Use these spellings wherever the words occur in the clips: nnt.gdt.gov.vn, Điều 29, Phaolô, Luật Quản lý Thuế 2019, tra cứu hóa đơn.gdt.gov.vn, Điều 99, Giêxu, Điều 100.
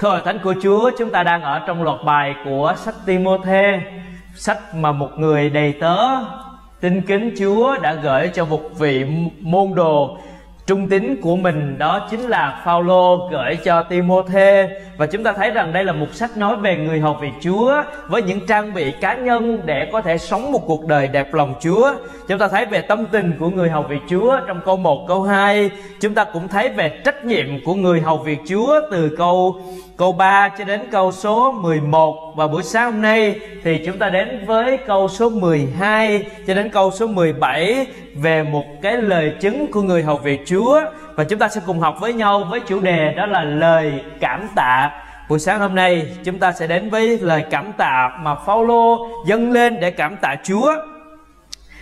Thưa hội thánh của Chúa, chúng ta đang ở trong loạt bài của sách Timothê, sách mà một người đầy tớ tin kính Chúa đã gửi cho một vị môn đồ trung tín của mình, đó chính là Phaolô gửi cho Timothê. Và chúng ta thấy rằng đây là một sách nói về người học việc Chúa với những trang bị cá nhân để có thể sống một cuộc đời đẹp lòng Chúa. Chúng ta thấy về tâm tình của người học việc Chúa trong câu 1, câu 2. Chúng ta cũng thấy về trách nhiệm của người học việc Chúa từ câu 3 cho đến câu số 11. Và buổi sáng hôm nay thì chúng ta đến với câu số 12 cho đến câu số 17 về một cái lời chứng của người học việc Chúa. Và chúng ta sẽ cùng học với nhau với chủ đề đó là lời cảm tạ. Buổi sáng hôm nay chúng ta sẽ đến với lời cảm tạ mà Phaolô dâng lên để cảm tạ Chúa.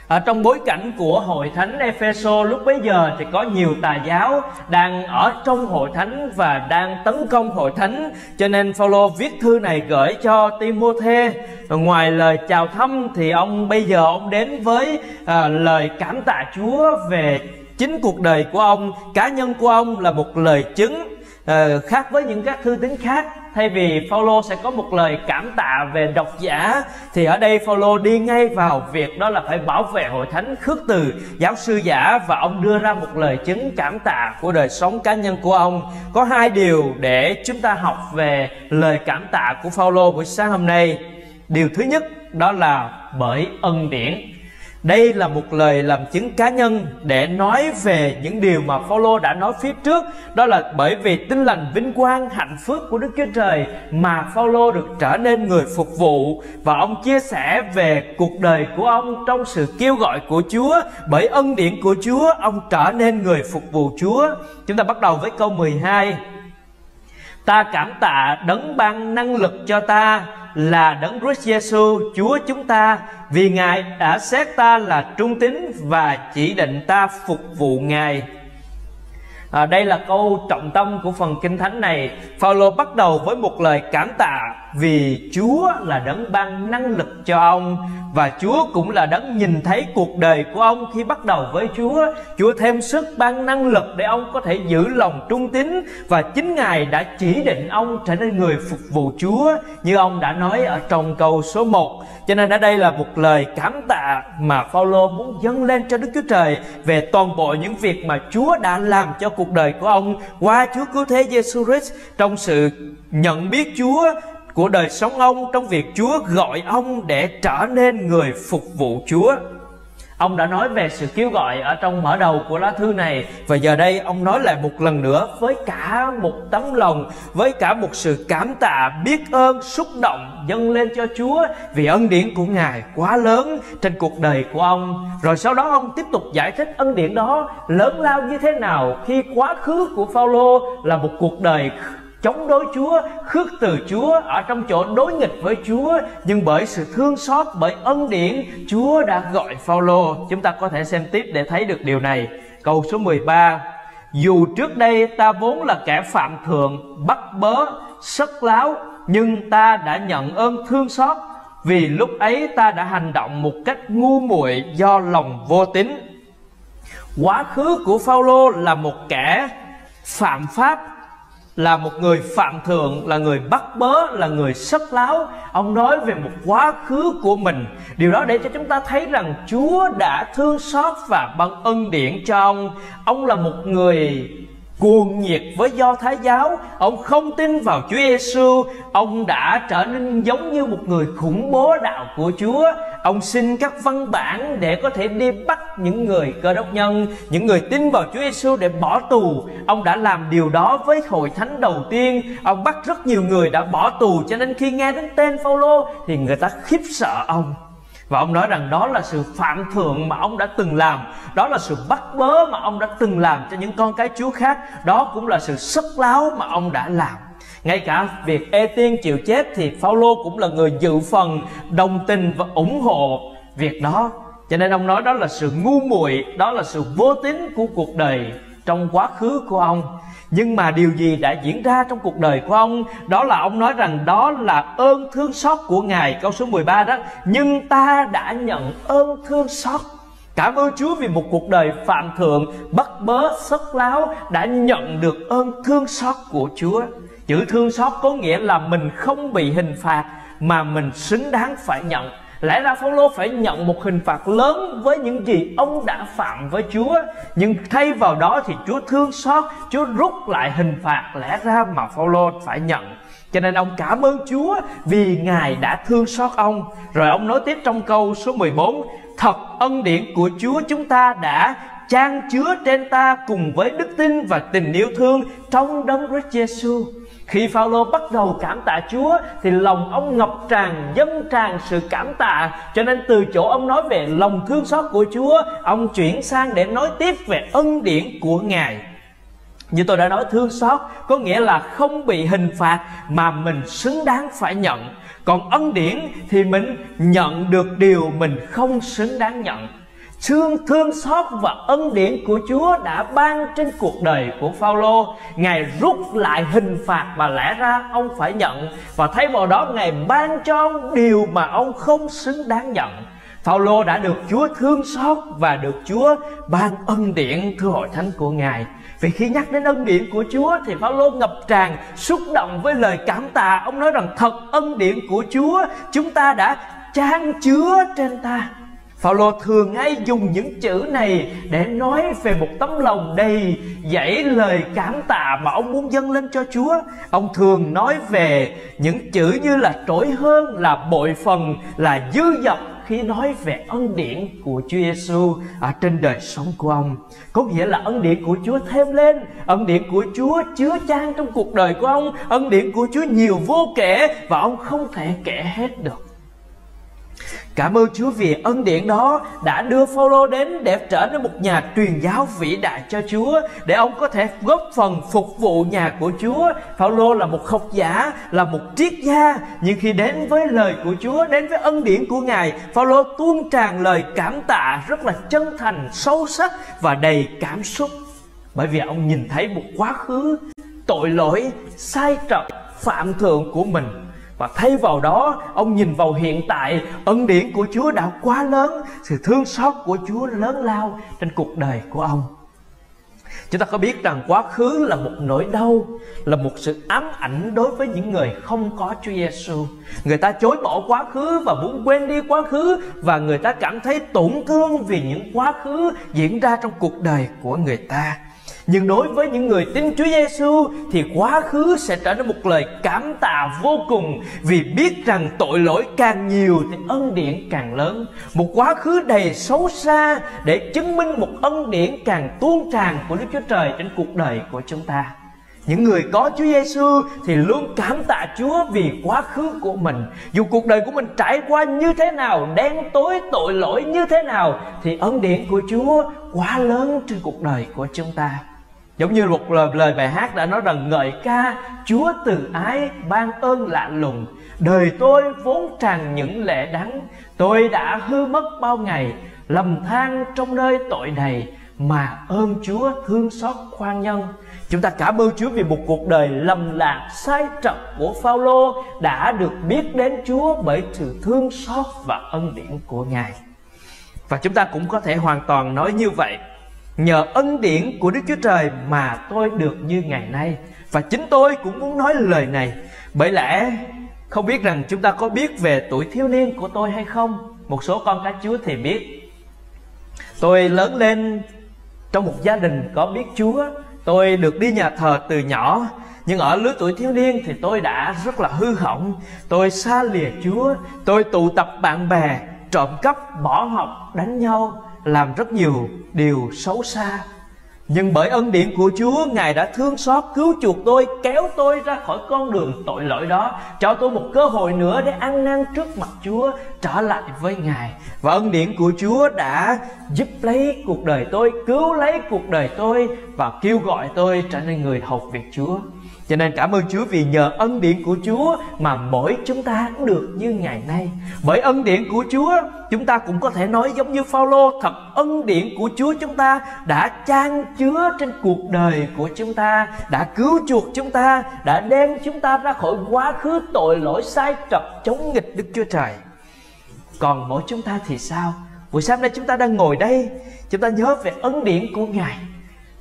Ở trong bối cảnh của hội thánh Ephesô lúc bấy giờ thì có nhiều tà giáo đang ở trong hội thánh và đang tấn công hội thánh, cho nên Phaolô viết thư này gửi cho Timothê. Ngoài lời chào thăm thì bây giờ ông đến với lời cảm tạ Chúa về chính cuộc đời của ông, cá nhân của ông, là một lời chứng. Khác với những các thư tín khác, thay vì Phaolô sẽ có một lời cảm tạ về độc giả, thì ở đây Phaolô đi ngay vào việc đó là phải bảo vệ hội thánh khước từ giáo sư giả, và ông đưa ra một lời chứng cảm tạ của đời sống cá nhân của ông. Có hai điều để chúng ta học về lời cảm tạ của Phaolô buổi sáng hôm nay. Điều thứ nhất đó là bởi ân điển. Đây là một lời làm chứng cá nhân để nói về những điều mà Phaolô đã nói phía trước, đó là bởi vì tin lành vinh quang hạnh phước của Đức Chúa Trời mà Phaolô được trở nên người phục vụ, và ông chia sẻ về cuộc đời của ông trong sự kêu gọi của Chúa. Bởi ân điển của Chúa, ông trở nên người phục vụ Chúa. Chúng ta bắt đầu với câu 12. Ta cảm tạ Đấng ban năng lực cho ta là Đấng Christ Giêsu Chúa chúng ta, vì Ngài đã xét ta là trung tín và chỉ định ta phục vụ Ngài. Đây là câu trọng tâm của phần kinh thánh này. Phaolô bắt đầu với một lời cảm tạ vì Chúa là Đấng ban năng lực cho ông, và Chúa cũng là Đấng nhìn thấy cuộc đời của ông. Khi bắt đầu với Chúa, Chúa thêm sức ban năng lực để ông có thể giữ lòng trung tín, và chính Ngài đã chỉ định ông trở nên người phục vụ Chúa như ông đã nói ở trong câu số 1. Cho nên ở đây là một lời cảm tạ mà Phaolô muốn dâng lên cho Đức Chúa Trời về toàn bộ những việc mà Chúa đã làm cho cuộc đời của ông qua Chúa Cứu Thế Giêsu Christ, trong sự nhận biết Chúa của đời sống ông, trong việc Chúa gọi ông để trở nên người phục vụ Chúa. Ông đã nói về sự kêu gọi ở trong mở đầu của lá thư này, và giờ đây ông nói lại một lần nữa với cả một tấm lòng, với cả một sự cảm tạ, biết ơn, xúc động dâng lên cho Chúa vì ân điển của Ngài quá lớn trên cuộc đời của ông. Rồi sau đó ông tiếp tục giải thích ân điển đó lớn lao như thế nào, khi quá khứ của Phaolô là một cuộc đời chống đối Chúa, khước từ Chúa, ở trong chỗ đối nghịch với Chúa, nhưng bởi sự thương xót, bởi ân điển, Chúa đã gọi Phaolô. Chúng ta có thể xem tiếp để thấy được điều này. Câu số 13. Dù trước đây ta vốn là kẻ phạm thượng, bắt bớ, sất láo, nhưng ta đã nhận ơn thương xót, vì lúc ấy ta đã hành động một cách ngu muội do lòng vô tín. Quá khứ của Phaolô là một kẻ phạm pháp, là một người phạm thượng, là người bắt bớ, là người sất láo. Ông nói về một quá khứ của mình. Điều đó để cho chúng ta thấy rằng Chúa đã thương xót và ban ân điển cho ông. Ông là một người cuồng nhiệt với Do Thái giáo, ông không tin vào Chúa Giêsu, ông đã trở nên giống như một người khủng bố đạo của Chúa. Ông xin các văn bản để có thể đi bắt những người Cơ Đốc nhân, những người tin vào Chúa Giêsu để bỏ tù. Ông đã làm điều đó với hội thánh đầu tiên, ông bắt rất nhiều người đã bỏ tù, cho nên khi nghe đến tên Phaolô thì người ta khiếp sợ ông. Và ông nói rằng đó là sự phạm thượng mà ông đã từng làm, đó là sự bắt bớ mà ông đã từng làm cho những con cái Chúa khác, đó cũng là sự sất láo mà ông đã làm. Ngay cả việc Êtiên chịu chết thì Phaolô cũng là người dự phần, đồng tình và ủng hộ việc đó. Cho nên ông nói đó là sự ngu muội, đó là sự vô tín của cuộc đời trong quá khứ của ông. Nhưng mà điều gì đã diễn ra trong cuộc đời của ông? Đó là ông nói rằng đó là ơn thương xót của Ngài. Câu số 13 đó. Nhưng ta đã nhận ơn thương xót. Cảm ơn Chúa vì một cuộc đời phạm thượng, bắt bớ, sất láo đã nhận được ơn thương xót của Chúa. Chữ thương xót có nghĩa là mình không bị hình phạt mà mình xứng đáng phải nhận. Lẽ ra Phaolô phải nhận một hình phạt lớn với những gì ông đã phạm với Chúa, nhưng thay vào đó thì Chúa thương xót, Chúa rút lại hình phạt lẽ ra mà Phaolô phải nhận. Cho nên ông cảm ơn Chúa vì Ngài đã thương xót ông. Rồi ông nói tiếp trong câu số 14: Thật ân điển của Chúa chúng ta đã chan chứa trên ta cùng với đức tin và tình yêu thương trong Đấng Christ Giêsu. Khi Phaolô bắt đầu cảm tạ Chúa thì lòng ông ngập tràn, dâng tràn sự cảm tạ. Cho nên từ chỗ ông nói về lòng thương xót của Chúa, ông chuyển sang để nói tiếp về ân điển của Ngài. Như tôi đã nói, thương xót có nghĩa là không bị hình phạt mà mình xứng đáng phải nhận. Còn ân điển thì mình nhận được điều mình không xứng đáng nhận. Thương xót và ân điển của Chúa đã ban trên cuộc đời của Phaolô. Ngài rút lại hình phạt mà lẽ ra ông phải nhận, và thay vào đó Ngài ban cho ông điều mà ông không xứng đáng nhận. Phaolô đã được Chúa thương xót và được Chúa ban ân điển, thưa hội thánh của Ngài. Vì khi nhắc đến ân điển của Chúa thì Phaolô ngập tràn, xúc động với lời cảm tạ. Ông nói rằng thật ân điển của Chúa chúng ta đã chan chứa trên ta. Phaolô thường hay dùng những chữ này để nói về một tấm lòng đầy dẫy lời cảm tạ mà ông muốn dâng lên cho Chúa. Ông thường nói về những chữ như là trỗi hơn, là bội phần, là dư dật khi nói về ân điển của Chúa Giêsu ở trên đời sống của ông. Có nghĩa là ân điển của Chúa thêm lên, ân điển của Chúa chứa chan trong cuộc đời của ông, ân điển của Chúa nhiều vô kể và ông không thể kể hết được. Cảm ơn Chúa vì ân điển đó đã đưa Phaolô đến để trở nên một nhà truyền giáo vĩ đại cho Chúa, để ông có thể góp phần phục vụ nhà của Chúa. Phaolô là một học giả, là một triết gia, nhưng khi đến với lời của Chúa, đến với ân điển của Ngài, Phaolô tuôn tràn lời cảm tạ rất là chân thành, sâu sắc và đầy cảm xúc. Bởi vì ông nhìn thấy một quá khứ tội lỗi, sai trật, phạm thượng của mình. Và thay vào đó, ông nhìn vào hiện tại, ân điển của Chúa đã quá lớn, sự thương xót của Chúa lớn lao trên cuộc đời của ông. Chúng ta có biết rằng quá khứ là một nỗi đau, là một sự ám ảnh đối với những người không có Chúa Giêsu. Người ta chối bỏ quá khứ và muốn quên đi quá khứ, và người ta cảm thấy tổn thương vì những quá khứ diễn ra trong cuộc đời của người ta. Nhưng đối với những người tin Chúa Giêsu thì quá khứ sẽ trở nên một lời cảm tạ vô cùng, vì biết rằng tội lỗi càng nhiều thì ân điển càng lớn. Một quá khứ đầy xấu xa để chứng minh một ân điển càng tuôn tràn của Đức Chúa Trời trên cuộc đời của chúng ta. Những người có Chúa Giêsu thì luôn cảm tạ Chúa vì quá khứ của mình. Dù cuộc đời của mình trải qua như thế nào, đen tối tội lỗi như thế nào, thì ân điển của Chúa quá lớn trên cuộc đời của chúng ta. Giống như một lời bài hát đã nói rằng: ngợi ca Chúa từ ái ban ơn lạ lùng, đời tôi vốn tràn những lệ đắng, tôi đã hư mất bao ngày, lầm than trong nơi tội đầy, mà ơn Chúa thương xót khoan nhân. Chúng ta cảm ơn Chúa vì một cuộc đời lầm lạc sai trật của Phaolô đã được biết đến Chúa bởi sự thương xót và ân điển của Ngài. Và chúng ta cũng có thể hoàn toàn nói như vậy: nhờ ân điển của Đức Chúa Trời mà tôi được như ngày nay. Và chính tôi cũng muốn nói lời này, bởi lẽ không biết rằng chúng ta có biết về tuổi thiếu niên của tôi hay không. Một số con cái Chúa thì biết. Tôi lớn lên trong một gia đình có biết Chúa, tôi được đi nhà thờ từ nhỏ. Nhưng ở lứa tuổi thiếu niên thì tôi đã rất là hư hỏng. Tôi xa lìa Chúa, tôi tụ tập bạn bè, trộm cắp, bỏ học, đánh nhau, làm rất nhiều điều xấu xa. Nhưng bởi ân điển của Chúa, Ngài đã thương xót cứu chuộc tôi, kéo tôi ra khỏi con đường tội lỗi đó, cho tôi một cơ hội nữa để ăn năn trước mặt Chúa, trở lại với Ngài. Và ân điển của Chúa đã giúp lấy cuộc đời tôi, cứu lấy cuộc đời tôi và kêu gọi tôi trở nên người học việc Chúa. Cho nên cảm ơn Chúa vì nhờ ân điển của Chúa mà mỗi chúng ta cũng được như ngày nay. Bởi ân điển của Chúa, chúng ta cũng có thể nói giống như Phaolô: thật ân điển của Chúa chúng ta đã chan chứa trên cuộc đời của chúng ta, đã cứu chuộc chúng ta, đã đem chúng ta ra khỏi quá khứ tội lỗi sai trật chống nghịch Đức Chúa Trời. Còn mỗi chúng ta thì sao? Buổi sáng nay chúng ta đang ngồi đây, chúng ta nhớ về ân điển của Ngài.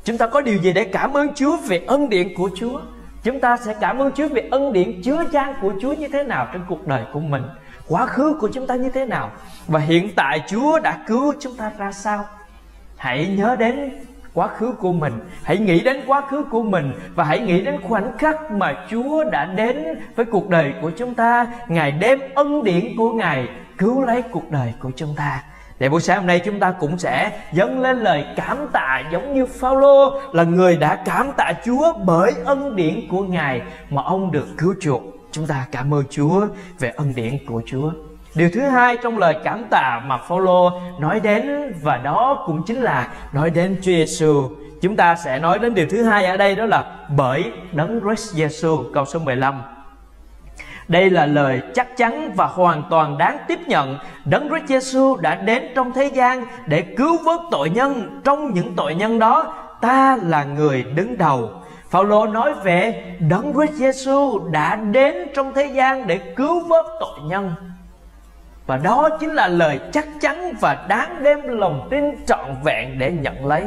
Chúng ta có điều gì để cảm ơn Chúa về ân điển của Chúa? Chúng ta sẽ cảm ơn Chúa về ân điển chứa chan của Chúa như thế nào trên cuộc đời của mình, quá khứ của chúng ta như thế nào, và hiện tại Chúa đã cứu chúng ta ra sao. Hãy nhớ đến quá khứ của mình, hãy nghĩ đến quá khứ của mình, và hãy nghĩ đến khoảnh khắc mà Chúa đã đến với cuộc đời của chúng ta. Ngài đem ân điển của Ngài cứu lấy cuộc đời của chúng ta. Để buổi sáng hôm nay chúng ta cũng sẽ dâng lên lời cảm tạ, giống như Phaolô là người đã cảm tạ Chúa bởi ân điển của Ngài mà ông được cứu chuộc. Chúng ta cảm ơn Chúa về ân điển của Chúa. Điều thứ hai trong lời cảm tạ mà Phaolô nói đến, và đó cũng chính là nói đến Chúa Giêsu. Chúng ta sẽ nói đến điều thứ hai ở đây, đó là bởi Đấng Christ Giêsu, câu số 15. Đây là lời chắc chắn và hoàn toàn đáng tiếp nhận. Đấng Christ Giêsu đã đến trong thế gian để cứu vớt tội nhân. Trong những tội nhân đó, ta là người đứng đầu. Phaolô nói về Đấng Christ Giêsu đã đến trong thế gian để cứu vớt tội nhân. Và đó chính là lời chắc chắn và đáng đem lòng tin trọn vẹn để nhận lấy.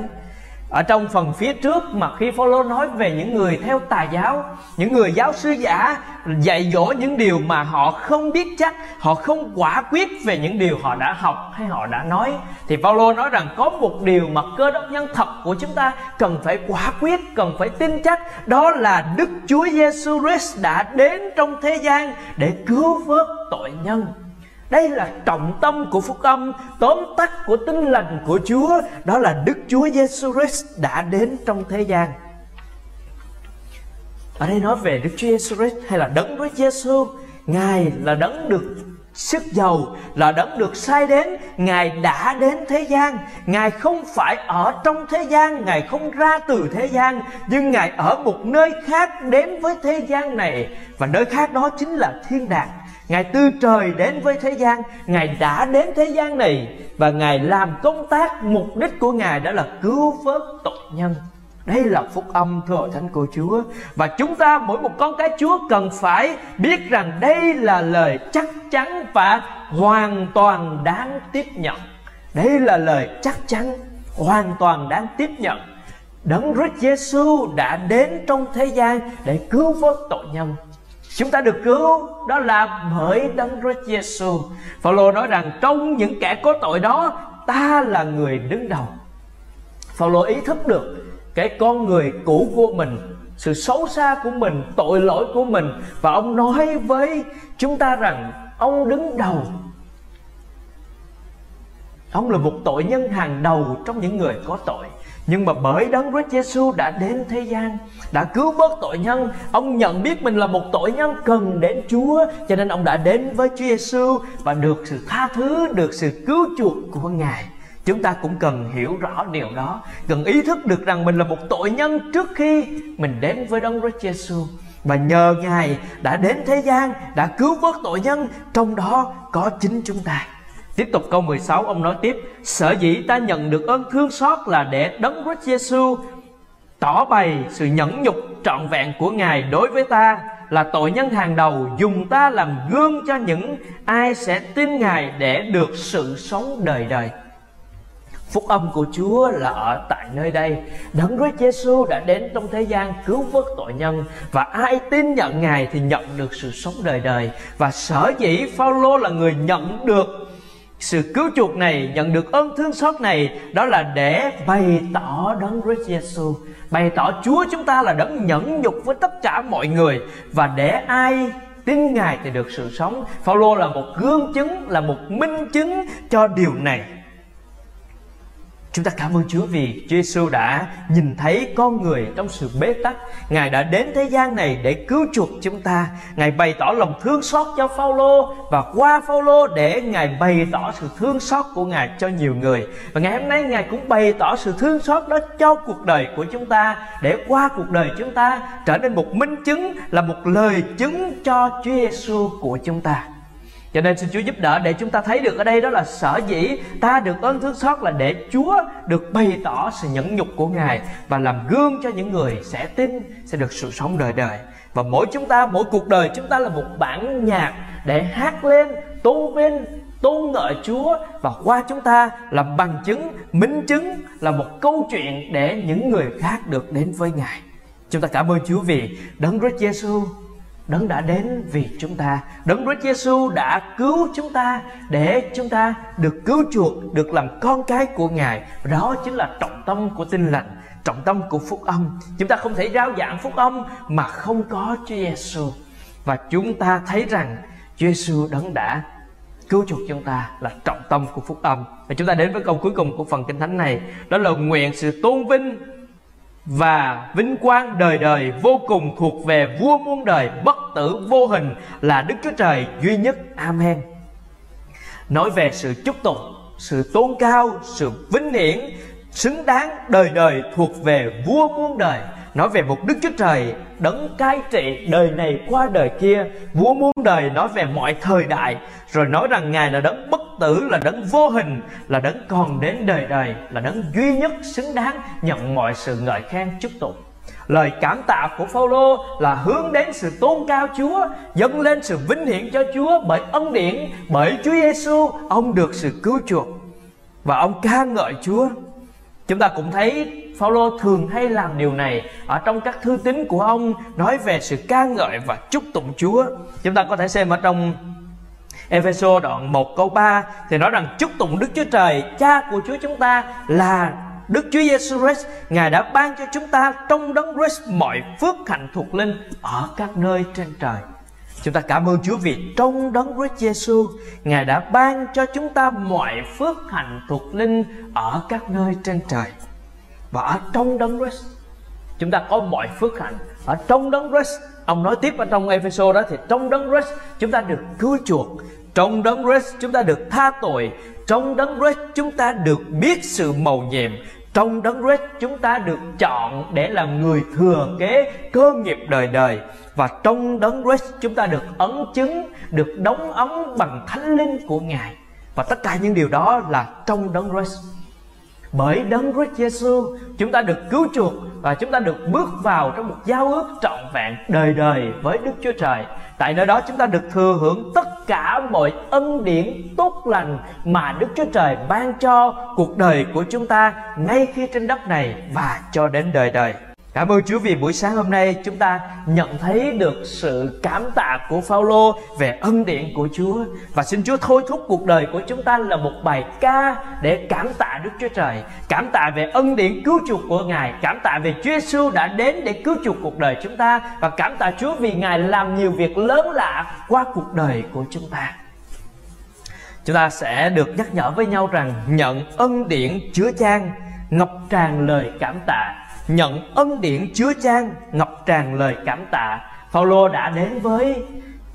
Ở trong phần phía trước, mà khi Phaolô nói về những người theo tà giáo, những người giáo sư giả dạy dỗ những điều mà họ không biết chắc, họ không quả quyết về những điều họ đã học hay họ đã nói, thì Phaolô nói rằng có một điều mà cơ đốc nhân thật của chúng ta cần phải quả quyết, cần phải tin chắc, đó là Đức Chúa Giêsu Christ đã đến trong thế gian để cứu vớt tội nhân. Đây là trọng tâm của phúc âm, tóm tắt của tin lành của Chúa, đó là Đức Chúa Giêsu Christ đã đến trong thế gian. Ở đây nói về Đức Chúa Giêsu Christ hay là Đấng Christ Giêsu, Ngài là đấng được sức dầu, là đấng được sai đến. Ngài đã đến thế gian. Ngài không phải ở trong thế gian, Ngài không ra từ thế gian, nhưng Ngài ở một nơi khác đến với thế gian này, và nơi khác đó chính là thiên đàng. Ngài từ trời đến với thế gian, Ngài đã đến thế gian này, và Ngài làm công tác, mục đích của Ngài đó là cứu vớt tội nhân. Đây là phúc âm thưa hội thánh của Chúa. Và chúng ta, mỗi một con cái Chúa, cần phải biết rằng đây là lời chắc chắn và hoàn toàn đáng tiếp nhận. Đây là lời chắc chắn, hoàn toàn đáng tiếp nhận. Đấng Christ Giêsu đã đến trong thế gian để cứu vớt tội nhân. Chúng ta được cứu đó là bởi Đấng Christ Giêsu. Phaolô nói rằng trong những kẻ có tội đó, ta là người đứng đầu. Phaolô ý thức được cái con người cũ của mình, sự xấu xa của mình, tội lỗi của mình, và ông nói với chúng ta rằng ông đứng đầu. Ông là một tội nhân hàng đầu trong những người có tội. Nhưng mà bởi Đấng Christ Giêsu đã đến thế gian, đã cứu vớt tội nhân, ông nhận biết mình là một tội nhân cần đến Chúa, cho nên ông đã đến với Chúa Giêsu và được sự tha thứ, được sự cứu chuộc của Ngài. Chúng ta cũng cần hiểu rõ điều đó, cần ý thức được rằng mình là một tội nhân trước khi mình đến với Đấng Christ Giêsu, và nhờ Ngài đã đến thế gian, đã cứu vớt tội nhân, trong đó có chính chúng ta. Tiếp tục câu 16, ông nói tiếp: sở dĩ ta nhận được ơn thương xót là để Đấng Christ Giêsu tỏ bày sự nhẫn nhục trọn vẹn của Ngài đối với ta là tội nhân hàng đầu, dùng ta làm gương cho những ai sẽ tin Ngài để được sự sống đời đời. Phúc âm của Chúa là ở tại nơi đây. Đấng Christ Giêsu đã đến trong thế gian cứu vớt tội nhân, và ai tin nhận Ngài thì nhận được sự sống đời đời. Và sở dĩ Phaolô là người nhận được sự cứu chuộc này, nhận được ơn thương xót này, đó là để bày tỏ Đấng Christ Giêsu, bày tỏ Chúa chúng ta là đấng nhẫn nhục với tất cả mọi người, và để ai tin Ngài thì được sự sống. Phaolô là một gương chứng, là một minh chứng cho điều này. Chúng ta cảm ơn Chúa vì Chúa Giêsu đã nhìn thấy con người trong sự bế tắc. Ngài đã đến thế gian này để cứu chuộc chúng ta. Ngài bày tỏ lòng thương xót cho Phaolô, và qua Phaolô để Ngài bày tỏ sự thương xót của Ngài cho nhiều người. Và ngày hôm nay Ngài cũng bày tỏ sự thương xót đó cho cuộc đời của chúng ta, để qua cuộc đời chúng ta trở nên một minh chứng, là một lời chứng cho Chúa Giêsu của chúng ta. Cho nên xin Chúa giúp đỡ để chúng ta thấy được ở đây, đó là sở dĩ ta được ơn thương xót là để Chúa được bày tỏ sự nhẫn nhục của Ngài và làm gương cho những người sẽ tin, sẽ được sự sống đời đời. Và mỗi chúng ta, mỗi cuộc đời chúng ta là một bản nhạc để hát lên, tôn vinh, tôn ngợi Chúa, và qua chúng ta làm bằng chứng, minh chứng, là một câu chuyện để những người khác được đến với Ngài. Chúng ta cảm ơn Chúa vì Đấng Christ Giêsu, Đấng đã đến vì chúng ta. Đấng Christ Giêsu đã cứu chúng ta để chúng ta được cứu chuộc, được làm con cái của Ngài. Đó chính là trọng tâm của Tin Lành, trọng tâm của Phúc Âm. Chúng ta không thể rao giảng Phúc Âm mà không có Chúa Giêsu. Và chúng ta thấy rằng Chúa Giêsu, Đấng đã cứu chuộc chúng ta, là trọng tâm của Phúc Âm. Và chúng ta đến với câu cuối cùng của phần Kinh Thánh này, đó là nguyện sự tôn vinh và vinh quang đời đời vô cùng thuộc về Vua muôn đời, bất tử vô hình, là Đức Chúa Trời duy nhất. Amen. Nói về sự chúc tụng, sự tôn cao, sự vinh hiển xứng đáng đời đời thuộc về Vua muôn đời. Nói về một Đức Chúa Trời đấng cai trị đời này qua đời kia, Vua muôn đời, nói về mọi thời đại. Rồi nói rằng Ngài là đấng bất tử, là đấng vô hình, là đấng còn đến đời đời, là đấng duy nhất xứng đáng nhận mọi sự ngợi khen chúc tụng. Lời cảm tạ của Phaolô là hướng đến sự tôn cao Chúa, dâng lên sự vinh hiển cho Chúa. Bởi ân điển, bởi Chúa Giêsu, ông được sự cứu chuộc và ông ca ngợi Chúa. Chúng ta cũng thấy Phaolô thường hay làm điều này ở trong các thư tín của ông, nói về sự ca ngợi và chúc tụng Chúa. Chúng ta có thể xem ở trong Ephesô đoạn 1 câu 3 thì nói rằng chúc tụng Đức Chúa Trời, Cha của Chúa chúng ta, là Đức Chúa Giêsu Christ. Ngài đã ban cho chúng ta trong Đấng Christ mọi phước hạnh thuộc linh ở các nơi trên trời. Chúng ta cảm ơn Chúa vì trong Đấng Christ Giêsu, Ngài đã ban cho chúng ta mọi phước hạnh thuộc linh ở các nơi trên trời. Và ở trong Đấng Christ chúng ta có mọi phước hạnh. Ở trong Đấng Christ, ông nói tiếp ở trong Ephesô đó, thì trong Đấng Christ chúng ta được cứu chuộc, trong Đấng Christ chúng ta được tha tội, trong Đấng Christ chúng ta được biết sự mầu nhiệm, trong Đấng Christ chúng ta được chọn để làm người thừa kế cơ nghiệp đời đời, và trong Đấng Christ chúng ta được ấn chứng, được đóng ấn bằng Thánh Linh của Ngài. Và tất cả những điều đó là trong Đấng Christ. Bởi Đấng Christ Giêsu, chúng ta được cứu chuộc và chúng ta được bước vào trong một giao ước trọn vẹn đời đời với Đức Chúa Trời. Tại nơi đó chúng ta được thừa hưởng tất cả mọi ân điển tốt lành mà Đức Chúa Trời ban cho cuộc đời của chúng ta ngay khi trên đất này và cho đến đời đời. Cảm ơn Chúa vì buổi sáng hôm nay chúng ta nhận thấy được sự cảm tạ của Phaolô về ân điển của Chúa. Và xin Chúa thôi thúc cuộc đời của chúng ta là một bài ca để cảm tạ Đức Chúa Trời, cảm tạ về ân điển cứu chuộc của Ngài, cảm tạ về Chúa Giêsu đã đến để cứu chuộc cuộc đời chúng ta, và cảm tạ Chúa vì Ngài làm nhiều việc lớn lạ qua cuộc đời của chúng ta. Chúng ta sẽ được nhắc nhở với nhau rằng nhận ân điển chứa chan, ngập tràn lời cảm tạ. Nhận ân điển chứa chan, ngập tràn lời cảm tạ. Phaolô đã đến với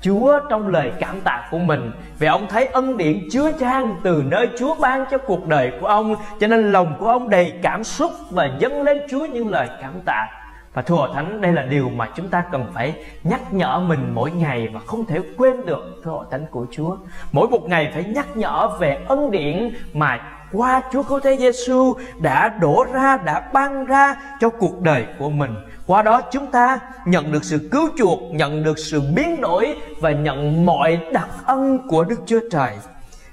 Chúa trong lời cảm tạ của mình, vì ông thấy ân điển chứa chan từ nơi Chúa ban cho cuộc đời của ông, cho nên lòng của ông đầy cảm xúc và dâng lên Chúa những lời cảm tạ. Và thưa Hội Thánh, đây là điều mà chúng ta cần phải nhắc nhở mình mỗi ngày và không thể quên được, thưa Hội Thánh của Chúa. Mỗi một ngày phải nhắc nhở về ân điển mà qua Chúa Cứu Thế Giêsu đã đổ ra, đã ban ra cho cuộc đời của mình. Qua đó chúng ta nhận được sự cứu chuộc, nhận được sự biến đổi và nhận mọi đặc ân của Đức Chúa Trời.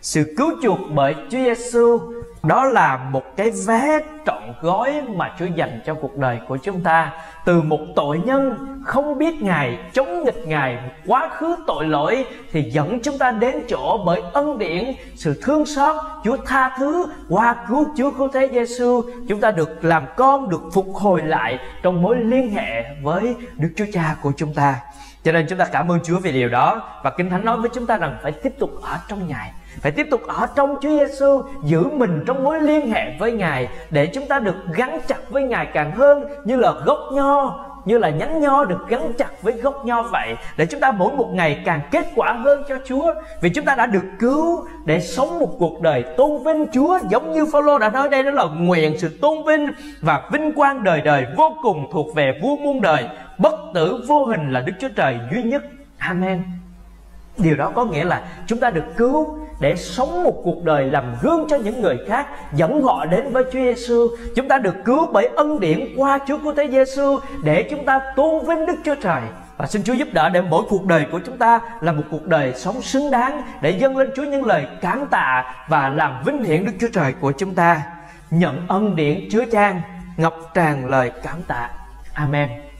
Sự cứu chuộc bởi Chúa Giêsu, đó là một cái vé trọn gói mà Chúa dành cho cuộc đời của chúng ta. Từ một tội nhân không biết Ngài, chống nghịch Ngài, quá khứ tội lỗi, thì dẫn chúng ta đến chỗ bởi ân điển, sự thương xót, Chúa tha thứ qua cứu Chúa Cứu Thế Giêsu. Chúng ta được làm con, được phục hồi lại trong mối liên hệ với Đức Chúa Cha của chúng ta. Cho nên chúng ta cảm ơn Chúa vì điều đó. Và Kinh Thánh nói với chúng ta rằng phải tiếp tục ở trong Ngài, phải tiếp tục ở trong Chúa Giêsu, giữ mình trong mối liên hệ với Ngài, để chúng ta được gắn chặt với Ngài càng hơn, như là gốc nho, như là nhánh nho được gắn chặt với gốc nho vậy, để chúng ta mỗi một ngày càng kết quả hơn cho Chúa. Vì chúng ta đã được cứu để sống một cuộc đời tôn vinh Chúa, giống như Phaolô đã nói đây, đó là nguyện sự tôn vinh và vinh quang đời đời vô cùng thuộc về Vua muôn đời, bất tử vô hình, là Đức Chúa Trời duy nhất. Amen. Điều đó có nghĩa là chúng ta được cứu để sống một cuộc đời làm gương cho những người khác, dẫn họ đến với Chúa Giêsu. Chúng ta được cứu bởi ân điển qua Chúa Cứu Thế Giêsu để chúng ta tôn vinh Đức Chúa Trời. Và xin Chúa giúp đỡ để mỗi cuộc đời của chúng ta là một cuộc đời sống xứng đáng để dâng lên Chúa những lời cảm tạ và làm vinh hiển Đức Chúa Trời của chúng ta. Nhận ân điển chứa chan, ngập tràn lời cảm tạ. Amen.